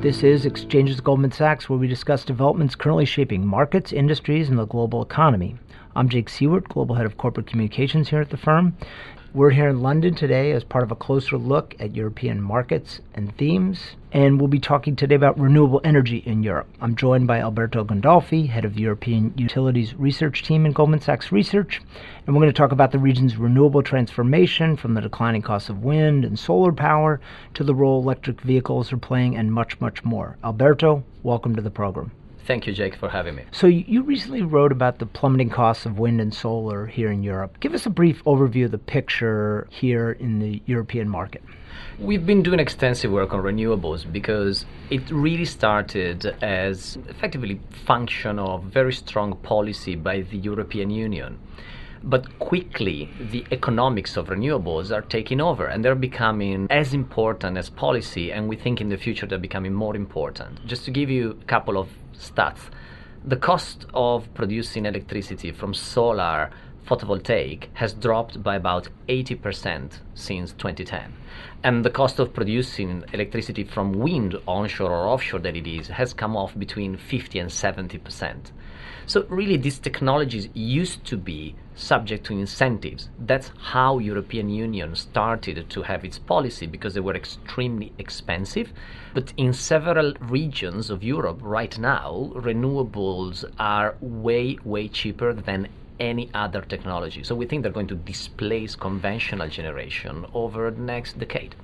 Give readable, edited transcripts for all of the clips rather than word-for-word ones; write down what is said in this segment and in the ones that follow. This is Exchanges Goldman Sachs, where we discuss developments currently shaping markets, industries, and the global economy. I'm Jake Seward, Global Head of Corporate Communications here at the firm. We're here in London today as part of a closer look at European markets and themes, and we'll be talking today about renewable energy in Europe. I'm joined by Alberto Gandolfi, head of the European Utilities Research Team in Goldman Sachs Research, and we're going to talk about the region's renewable transformation, from the declining costs of wind and solar power to the role electric vehicles are playing, and much, much more. Alberto, welcome to the program. Thank you, Jake, for having me. So you recently wrote about the plummeting costs of wind and solar here in Europe. Give us a brief overview of the picture here in the European market. We've been doing extensive work on renewables because it really started as effectively a function of very strong policy by the European Union. But quickly, the economics of renewables are taking over, and they're becoming as important as policy, and we think in the future they're becoming more important. Just to give you a couple of stats, the cost of producing electricity from solar photovoltaic has dropped by about 80% since 2010. And the cost of producing electricity from wind, onshore or offshore that it is, has come off between 50 and 70%. So really, these technologies used to be subject to incentives. That's how European Union started to have its policy, because they were extremely expensive. But in several regions of Europe right now, renewables are way, way cheaper than any other technology. So we think they're going to displace conventional generation over the next decade.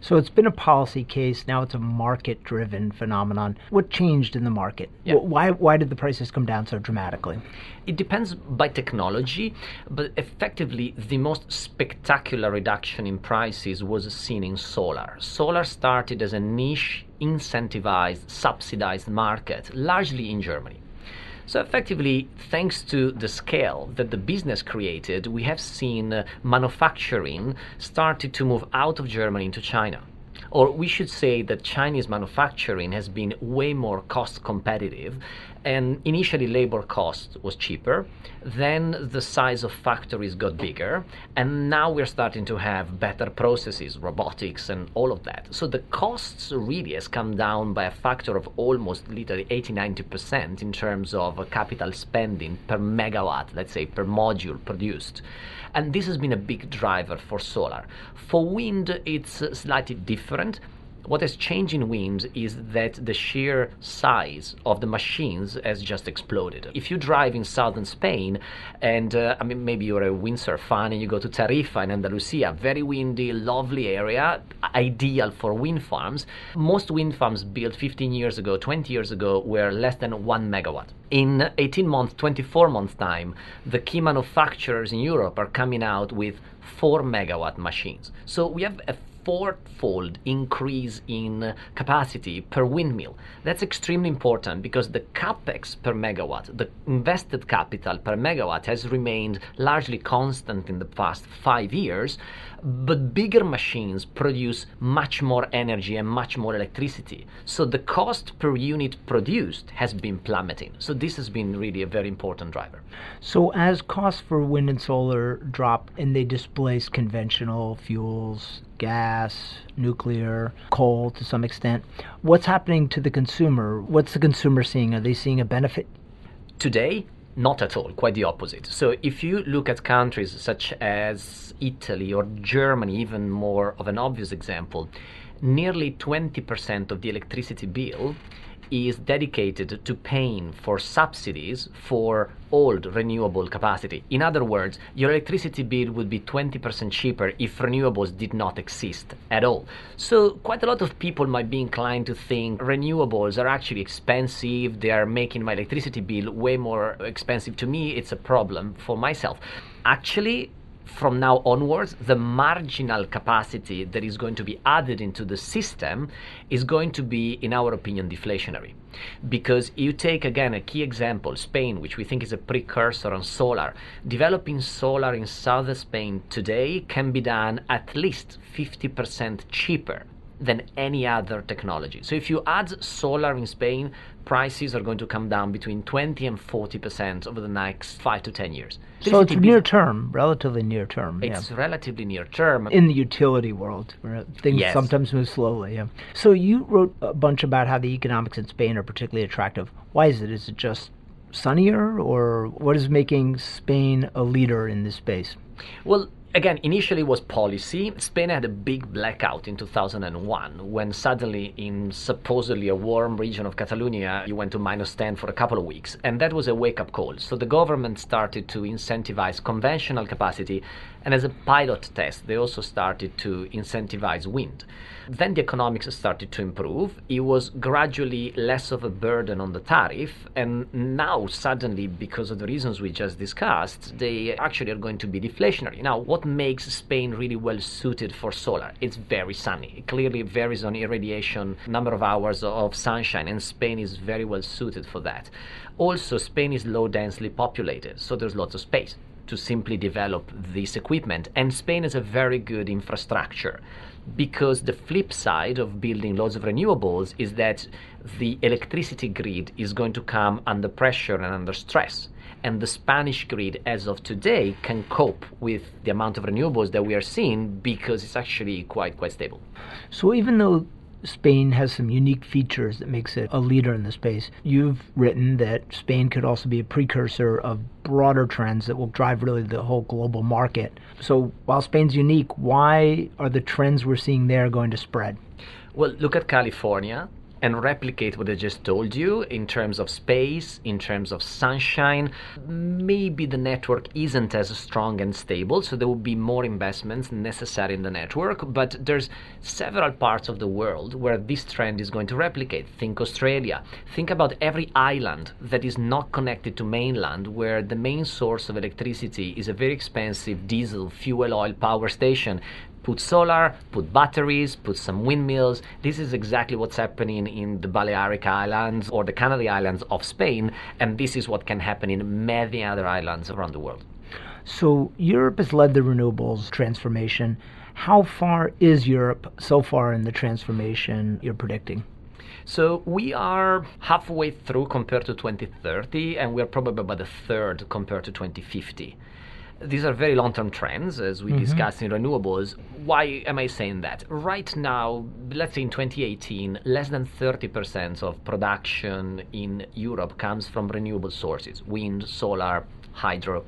So it's been a policy case, now it's a market-driven phenomenon. What changed in the market? Yeah. Why did the prices come down so dramatically? It depends by technology, but effectively the most spectacular reduction in prices was seen in solar. Solar started as a niche, incentivized, subsidized market, largely in Germany. So effectively, thanks to the scale that the business created, we have seen manufacturing started to move out of Germany into China. Or we should say that Chinese manufacturing has been way more cost competitive, and initially labor cost was cheaper, then the size of factories got bigger, and now we're starting to have better processes, robotics and all of that. So the costs really has come down by a factor of almost literally 80-90% in terms of capital spending per megawatt, let's say per module produced. And this has been a big driver for solar. For wind, it's slightly different. What has changed in wind is that the sheer size of the machines has just exploded. If you drive in southern Spain, and maybe you're a windsurf fan and you go to Tarifa in Andalusia, very windy, lovely area, ideal for wind farms. Most wind farms built 15 years ago, 20 years ago, were less than 1 megawatt. In 18 months, 24 months time, the key manufacturers in Europe are coming out with 4 megawatt machines. So we have a 4-fold increase in capacity per windmill. That's extremely important because the capex per megawatt, the invested capital per megawatt, has remained largely constant in the past 5 years, but bigger machines produce much more energy and much more electricity. So the cost per unit produced has been plummeting. So this has been really a very important driver. So as costs for wind and solar drop and they displace conventional fuels, gas, nuclear, coal to some extent, what's happening to the consumer? What's the consumer seeing? Are they seeing a benefit? Today, not at all, quite the opposite. So if you look at countries such as Italy or Germany, even more of an obvious example, nearly 20% of the electricity bill is dedicated to paying for subsidies for old renewable capacity. In other words, your electricity bill would be 20% cheaper if renewables did not exist at all. So quite a lot of people might be inclined to think renewables are actually expensive, they are making my electricity bill way more expensive to me, it's a problem for myself. Actually, from now onwards, the marginal capacity that is going to be added into the system is going to be, in our opinion, deflationary. Because you take, again, a key example, Spain, which we think is a precursor on solar. Developing solar in southern Spain today can be done at least 50% cheaper than any other technology. So if you add solar in Spain, prices are going to come down between 20 and 40% over the next 5 to 10 years. So it's near term, relatively near term. It's relatively near term. In the utility world, where things sometimes move slowly. Yeah. So you wrote a bunch about how the economics in Spain are particularly attractive. Why is it? Is it just sunnier, or what is making Spain a leader in this space? Well, again, initially it was policy. Spain had a big blackout in 2001 when suddenly in supposedly a warm region of Catalonia, you went to -10 for a couple of weeks. And that was a wake-up call. So the government started to incentivize conventional capacity. And as a pilot test, they also started to incentivize wind. Then the economics started to improve. It was gradually less of a burden on the tariff. And now suddenly, because of the reasons we just discussed, they actually are going to be deflationary. Now, what makes Spain really well suited for solar? It's very sunny. Clearly, it varies on irradiation, number of hours of sunshine, and Spain is very well suited for that. Also, Spain is low densely populated, so there's lots of space to simply develop this equipment. And Spain has a very good infrastructure, because the flip side of building lots of renewables is that the electricity grid is going to come under pressure and under stress. And the Spanish grid, as of today, can cope with the amount of renewables that we are seeing because it's actually quite stable. So even though Spain has some unique features that makes it a leader in the space, you've written that Spain could also be a precursor of broader trends that will drive really the whole global market. So while Spain's unique, why are the trends we're seeing there going to spread? Well, look at California and replicate what I just told you in terms of space, in terms of sunshine. Maybe the network isn't as strong and stable, so there will be more investments necessary in the network, but there's several parts of the world where this trend is going to replicate. Think Australia. Think about every island that is not connected to mainland, where the main source of electricity is a very expensive diesel fuel oil power station. Put solar, put batteries, put some windmills. This is exactly what's happening in the Balearic Islands or the Canary Islands of Spain, and this is what can happen in many other islands around the world. So Europe has led the renewables transformation. How far is Europe so far in the transformation you're predicting? So we are halfway through compared to 2030, and we're probably about a third compared to 2050. These are very long-term trends, as we discussed in renewables. Why am I saying that? Right now, let's say in 2018, less than 30% of production in Europe comes from renewable sources, wind, solar, hydro.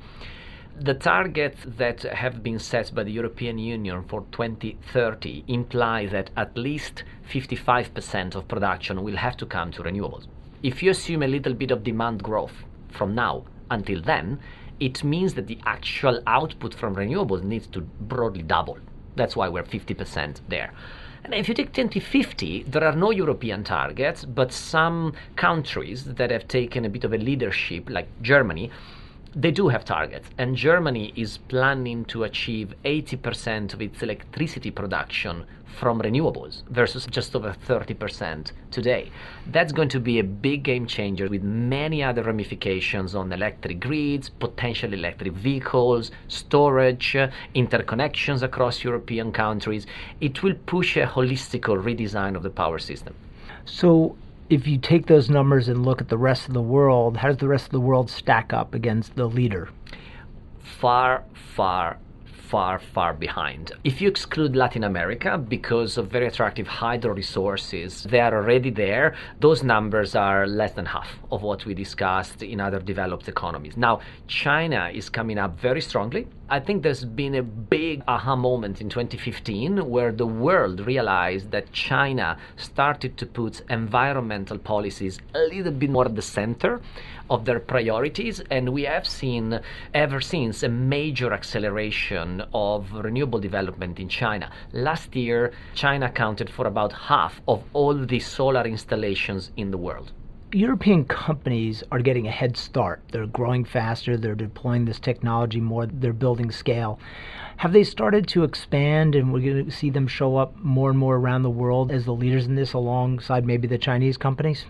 The targets that have been set by the European Union for 2030 imply that at least 55% of production will have to come to renewables. If you assume a little bit of demand growth from now until then, it means that the actual output from renewables needs to broadly double. That's why we're 50% there. And if you take 2050, there are no European targets, but some countries that have taken a bit of a leadership, like Germany, they do have targets. And Germany is planning to achieve 80% of its electricity production from renewables versus just over 30% today. That's going to be a big game changer with many other ramifications on electric grids, potential electric vehicles, storage, interconnections across European countries. It will push a holistic redesign of the power system. So if you take those numbers and look at the rest of the world, how does the rest of the world stack up against the leader? Far behind. If you exclude Latin America, because of very attractive hydro resources, they are already there. Those numbers are less than half of what we discussed in other developed economies. Now, China is coming up very strongly. I think there's been a big aha moment in 2015 where the world realized that China started to put environmental policies a little bit more at the center of their priorities, and we have seen ever since a major acceleration of renewable development in China. Last year, China accounted for about half of all the solar installations in the world. European companies are getting a head start. They're growing faster, they're deploying this technology more, they're building scale. Have they started to expand, and we're going to see them show up more and more around the world as the leaders in this alongside maybe the Chinese companies?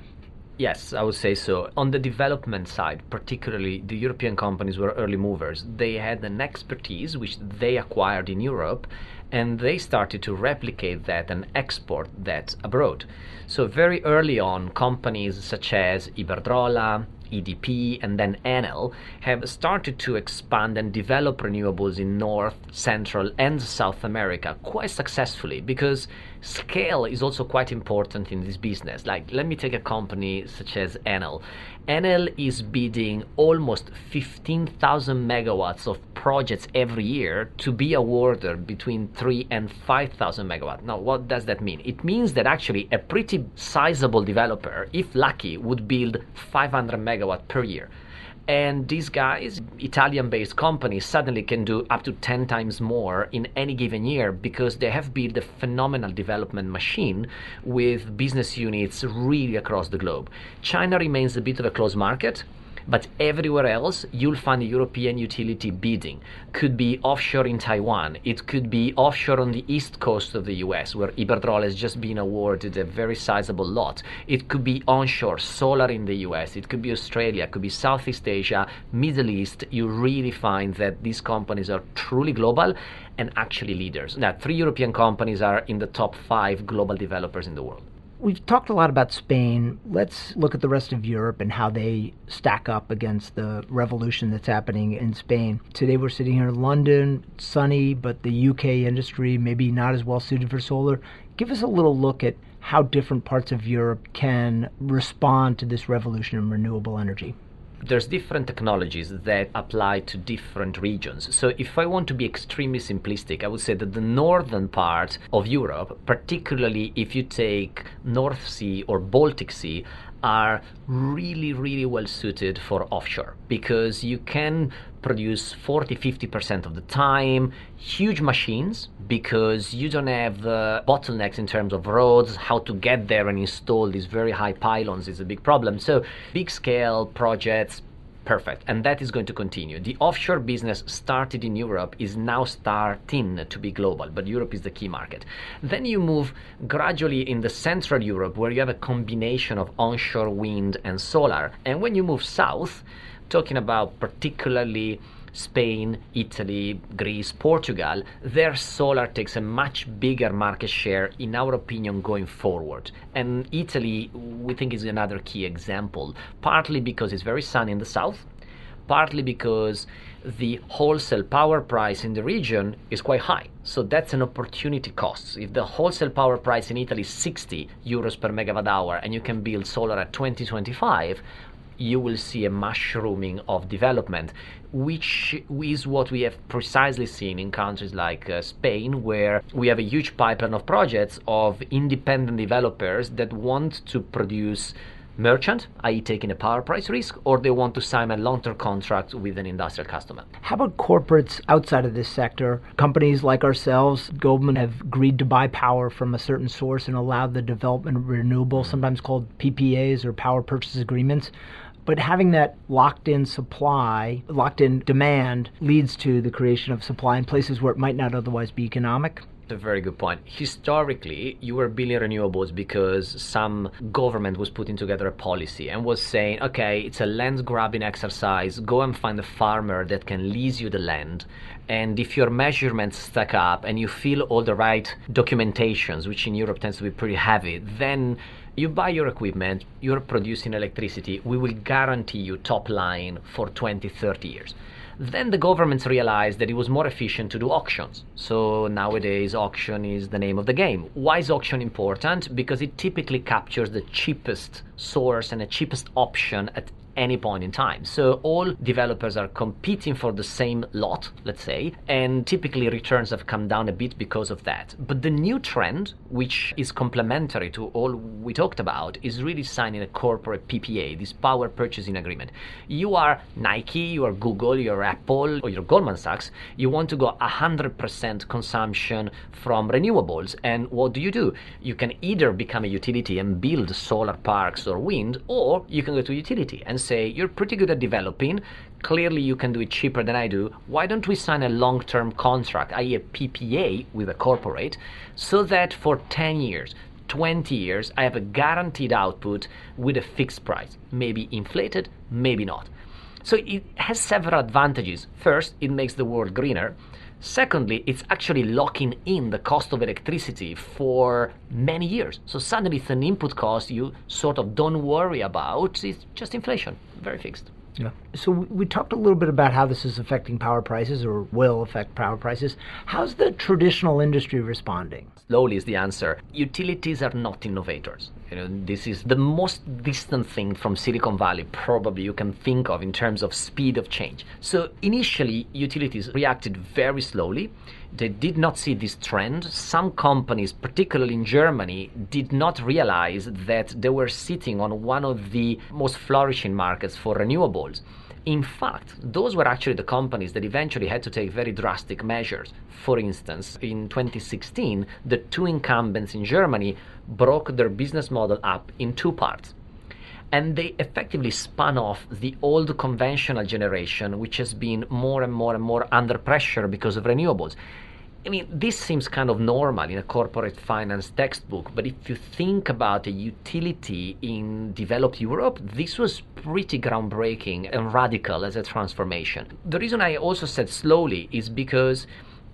Yes, I would say so. On the development side, particularly the European companies were early movers. They had an expertise which they acquired in Europe, and they started to replicate that and export that abroad. So very early on, companies such as Iberdrola, EDP, and then Enel have started to expand and develop renewables in North, Central, and South America quite successfully, because scale is also quite important in this business. Like, let me take a company such as Enel. Enel is bidding almost 15,000 megawatts of projects every year to be awarded between 3 and 5,000 megawatts. Now, what does that mean? It means that actually a pretty sizable developer, if lucky, would build 500 megawatt per year. And these guys, Italian-based companies, suddenly can do up to 10 times more in any given year, because they have built a phenomenal development machine with business units really across the globe. China remains a bit of a closed market, but everywhere else you'll find a European utility bidding. Could be offshore in Taiwan, it could be offshore on the east coast of the US, where Iberdrola has just been awarded a very sizable lot. It could be onshore, solar in the US, it could be Australia, it could be Southeast Asia, Middle East. You really find that these companies are truly global and actually leaders. Now, 3 European companies are in the top 5 global developers in the world. We've talked a lot about Spain. Let's look at the rest of Europe and how they stack up against the revolution that's happening in Spain. Today we're sitting here in London, sunny, but the UK industry maybe not as well suited for solar. Give us a little look at how different parts of Europe can respond to this revolution in renewable energy. There's different technologies that apply to different regions. So if I want to be extremely simplistic, I would say that the northern part of Europe, particularly if you take North Sea or Baltic Sea, are really well suited for offshore, because you can produce 40-50% of the time, huge machines, because you don't have bottlenecks in terms of roads. How to get there and install these very high pylons is a big problem. So big scale projects, perfect, and that is going to continue. The offshore business started in Europe, is now starting to be global, but Europe is the key market. Then you move gradually in the central Europe, where you have a combination of onshore wind and solar. And when you move south, talking about particularly Spain, Italy, Greece, Portugal, their solar takes a much bigger market share, in our opinion, going forward. And Italy, we think, is another key example, partly because it's very sunny in the south, partly because the wholesale power price in the region is quite high. So that's an opportunity cost. If the wholesale power price in Italy is 60 euros per megawatt hour and you can build solar at 20-25, you will see a mushrooming of development, which is what we have precisely seen in countries like Spain, where we have a huge pipeline of projects of independent developers that want to produce merchant, i.e. taking a power price risk, or they want to sign a long-term contract with an industrial customer. How about corporates outside of this sector? Companies like ourselves, Goldman, have agreed to buy power from a certain source and allow the development of renewables, sometimes called PPAs or power purchase agreements. But having that locked-in supply, locked-in demand, leads to the creation of supply in places where it might not otherwise be economic. A very good point. Historically, you were building renewables because some government was putting together a policy and was saying, okay, it's a land grabbing exercise, go and find a farmer that can lease you the land, and if your measurements stack up and you fill all the right documentations, which in Europe tends to be pretty heavy, then you buy your equipment, you're producing electricity, we will guarantee you top line for 20-30 years. Then the governments realized that it was more efficient to do auctions. So nowadays, auction is the name of the game. Why is auction important? Because it typically captures the cheapest source and the cheapest option at any point in time. So all developers are competing for the same lot, let's say, and typically returns have come down a bit because of that. But the new trend, which is complementary to all we talked about, is really signing a corporate PPA, this power purchasing agreement. You are Nike, you are Google, you're Apple, or you're Goldman Sachs. You want to go 100% consumption from renewables. And what do? You can either become a utility and build solar parks or wind, or you can go to a utility and say, you're pretty good at developing, clearly you can do it cheaper than I do, why don't we sign a long-term contract, i.e. a PPA with a corporate, so that for 10 years, 20 years, I have a guaranteed output with a fixed price, maybe inflated, maybe not. So it has several advantages. First, it makes the world greener. Secondly, it's actually locking in the cost of electricity for many years. So suddenly it's an input cost you sort of don't worry about. It's just inflation, very fixed. Yeah. So we talked a little bit about how this is affecting power prices or will affect power prices. How's the traditional industry responding? Slowly is the answer. Utilities are not innovators. You know, this is the most distant thing from Silicon Valley probably you can think of in terms of speed of change. So initially, utilities reacted very slowly. They did not see this trend. Some companies, particularly in Germany, did not realize that they were sitting on one of the most flourishing markets for renewables. In fact, those were actually the companies that eventually had to take very drastic measures. For instance, in 2016, the two incumbents in Germany broke their business model up in two parts. And they effectively spun off the old conventional generation, which has been more and more and more under pressure because of renewables. I mean, this seems kind of normal in a corporate finance textbook, but if you think about a utility in developed Europe, this was pretty groundbreaking and radical as a transformation. The reason I also said slowly is because,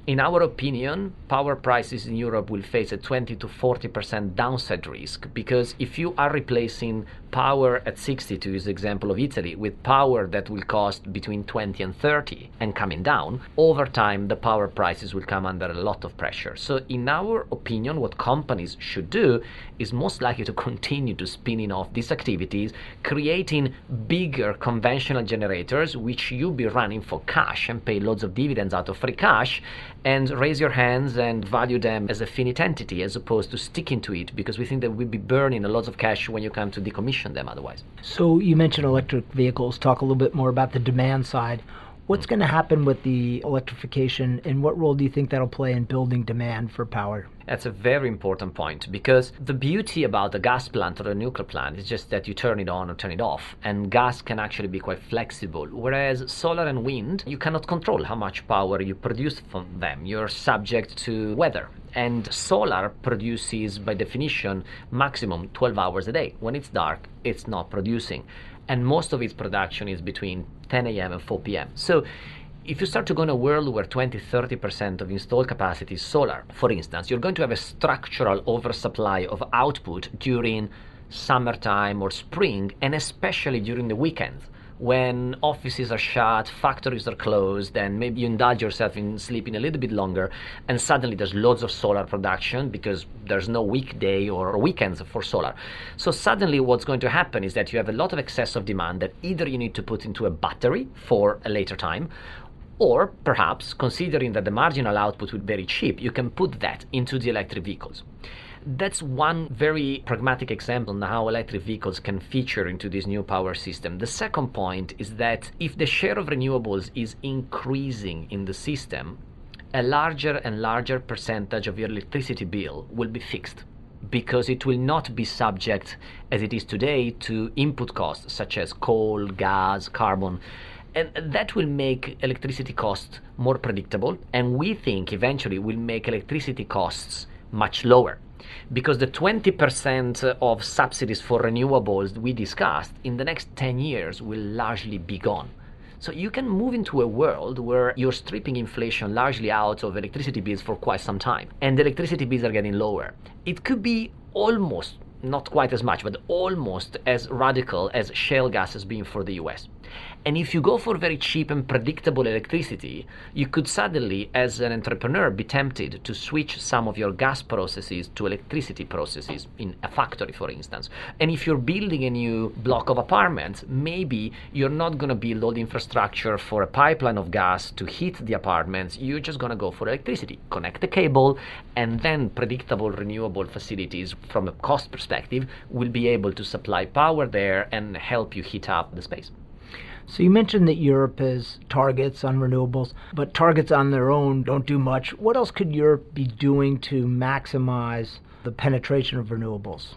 in our opinion, power prices in Europe will face a 20 to 40% downside risk, because if you are replacing power at 60, to use the example of Italy, with power that will cost between 20 and 30 and coming down, over time the power prices will come under a lot of pressure. So in our opinion, what companies should do is most likely to continue to spinning off these activities, creating bigger conventional generators, which you'll be running for cash and pay loads of dividends out of free cash, and raise your hands and value them as a finite entity as opposed to sticking to it, because we think that we'll be burning a lot of cash when you come to decommission them otherwise. So you mentioned electric vehicles. Talk a little bit more about the demand side. What's going to happen with the electrification, and what role do you think that'll play in building demand for power? That's a very important point, because the beauty about a gas plant or a nuclear plant is just that you turn it on or turn it off, and gas can actually be quite flexible, whereas solar and wind, you cannot control how much power you produce from them. You're subject to weather. And solar produces, by definition, maximum 12 hours a day. When it's dark, it's not producing. And most of its production is between 10 a.m. and 4 p.m. So if you start to go in a world where 20-30% of installed capacity is solar, for instance, you're going to have a structural oversupply of output during summertime or spring, and especially during the weekends, when offices are shut, factories are closed, and maybe you indulge yourself in sleeping a little bit longer, and suddenly there's loads of solar production because there's no weekday or weekends for solar. So suddenly what's going to happen is that you have a lot of excess of demand that either you need to put into a battery for a later time, or perhaps, considering that the marginal output would be very cheap, you can put that into the electric vehicles. That's one very pragmatic example on how electric vehicles can feature into this new power system. The second point is that if the share of renewables is increasing in the system, a larger and larger percentage of your electricity bill will be fixed, because it will not be subject, as it is today, to input costs such as coal, gas, carbon. And that will make electricity costs more predictable, and we think eventually will make electricity costs much lower. Because the 20% of subsidies for renewables we discussed in the next 10 years will largely be gone. So you can move into a world where you're stripping inflation largely out of electricity bills for quite some time, and electricity bills are getting lower. It could be almost, not quite as much, but almost as radical as shale gas has been for the US. And if you go for very cheap and predictable electricity, you could suddenly, as an entrepreneur, be tempted to switch some of your gas processes to electricity processes in a factory, for instance. And if you're building a new block of apartments, maybe you're not going to build all the infrastructure for a pipeline of gas to heat the apartments. You're just going to go for electricity, connect the cable, and then predictable renewable facilities from a cost perspective will be able to supply power there and help you heat up the space. So you mentioned that Europe has targets on renewables, but targets on their own don't do much. What else could Europe be doing to maximize the penetration of renewables?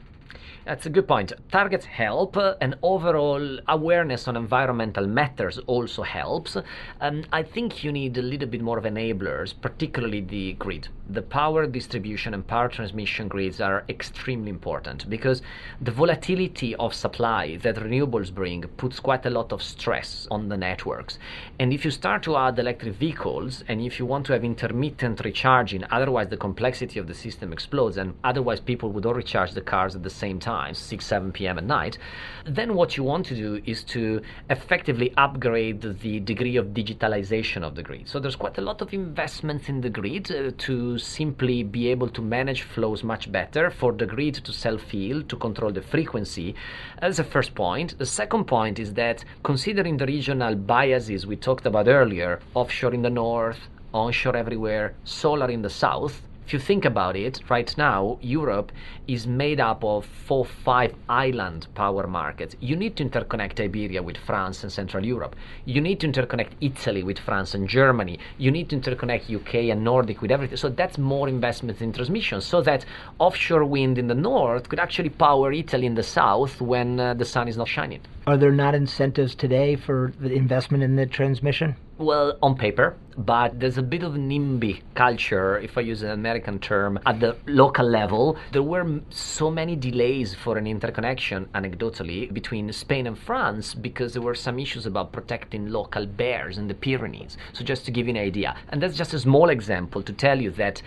That's a good point. Targets help, and overall awareness on environmental matters also helps. I think you need a little bit more of enablers, particularly the grid. The power distribution and power transmission grids are extremely important, because the volatility of supply that renewables bring puts quite a lot of stress on the networks. And if you start to add electric vehicles, and if you want to have intermittent recharging, otherwise the complexity of the system explodes, and otherwise people would all recharge the cars at the same time, 6-7 p.m. at night, then what you want to do is to effectively upgrade the degree of digitalization of the grid. So there's quite a lot of investments in the grid to simply be able to manage flows much better, for the grid to self-heal, to control the frequency. That's the first point. The second point is that, considering the regional biases we talked about earlier, offshore in the north, onshore everywhere, solar in the south, if you think about it, right now, Europe is made up of 4-5 island power markets. You need to interconnect Iberia with France and Central Europe. You need to interconnect Italy with France and Germany. You need to interconnect UK and Nordic with everything. So that's more investment in transmission, so that offshore wind in the north could actually power Italy in the south when the sun is not shining. Are there not incentives today for the investment in the transmission? Well, on paper, but there's a bit of NIMBY culture, if I use an American term, at the local level. There were so many delays for an interconnection, anecdotally, between Spain and France, because there were some issues about protecting local bears in the Pyrenees. So just to give you an idea, and that's just a small example to tell you that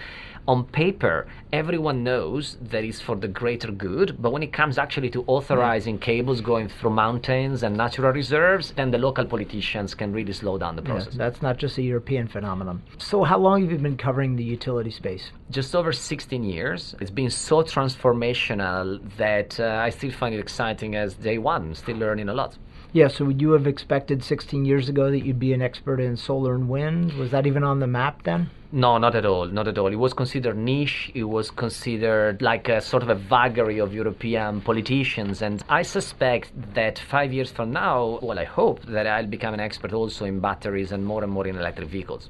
on paper, everyone knows that it's for the greater good, but when it comes actually to authorizing cables going through mountains and natural reserves, then the local politicians can really slow down the process. Yeah, that's not just a European phenomenon. So how long have you been covering the utility space? Just over 16 years. It's been so transformational that I still find it exciting as day one, still learning a lot. Yeah, so would you have expected 16 years ago that you'd be an expert in solar and wind? Was that even on the map then? No, not at all, not at all. It was considered niche, it was considered like a sort of a vagary of European politicians, and I suspect that 5 years from now, well, I hope that I'll become an expert also in batteries and more in electric vehicles.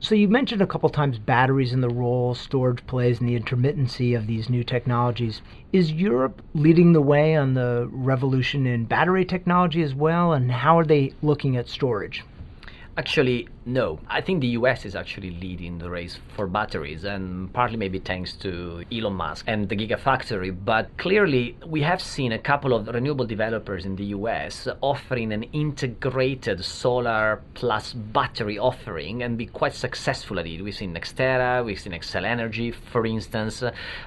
So you mentioned a couple times batteries and the role storage plays and the intermittency of these new technologies. Is Europe leading the way on the revolution in battery technology as well? And how are they looking at storage? Actually, no. I think the US is actually leading the race for batteries, and partly maybe thanks to Elon Musk and the Gigafactory, but clearly we have seen a couple of renewable developers in the US offering an integrated solar plus battery offering and be quite successful at it. We've seen Nextera, we've seen Exelon Energy, for instance.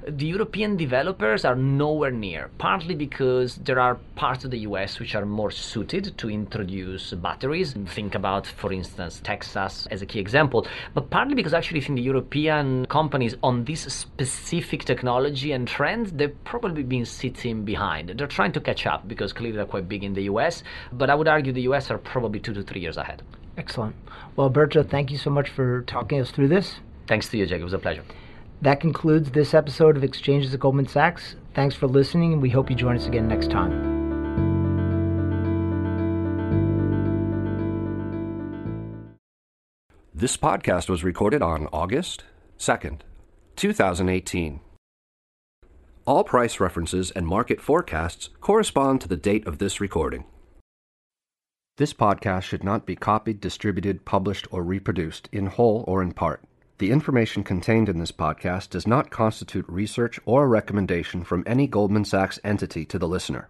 The European developers are nowhere near, partly because there are parts of the US which are more suited to introduce batteries. Think about, for instance, Texas as a key example, but partly because actually I think the European companies on this specific technology and trends, they've probably been sitting behind. They're trying to catch up because clearly they're quite big in the US, but I would argue the US are probably 2 to 3 years ahead. Excellent. Well, Alberto, thank you so much for talking us through this. Thanks to you, Jake. It was a pleasure. That concludes this episode of Exchanges at Goldman Sachs. Thanks for listening, and we hope you join us again next time. This podcast was recorded on August 2nd, 2018. All price references and market forecasts correspond to the date of this recording. This podcast should not be copied, distributed, published, or reproduced, in whole or in part. The information contained in this podcast does not constitute research or a recommendation from any Goldman Sachs entity to the listener.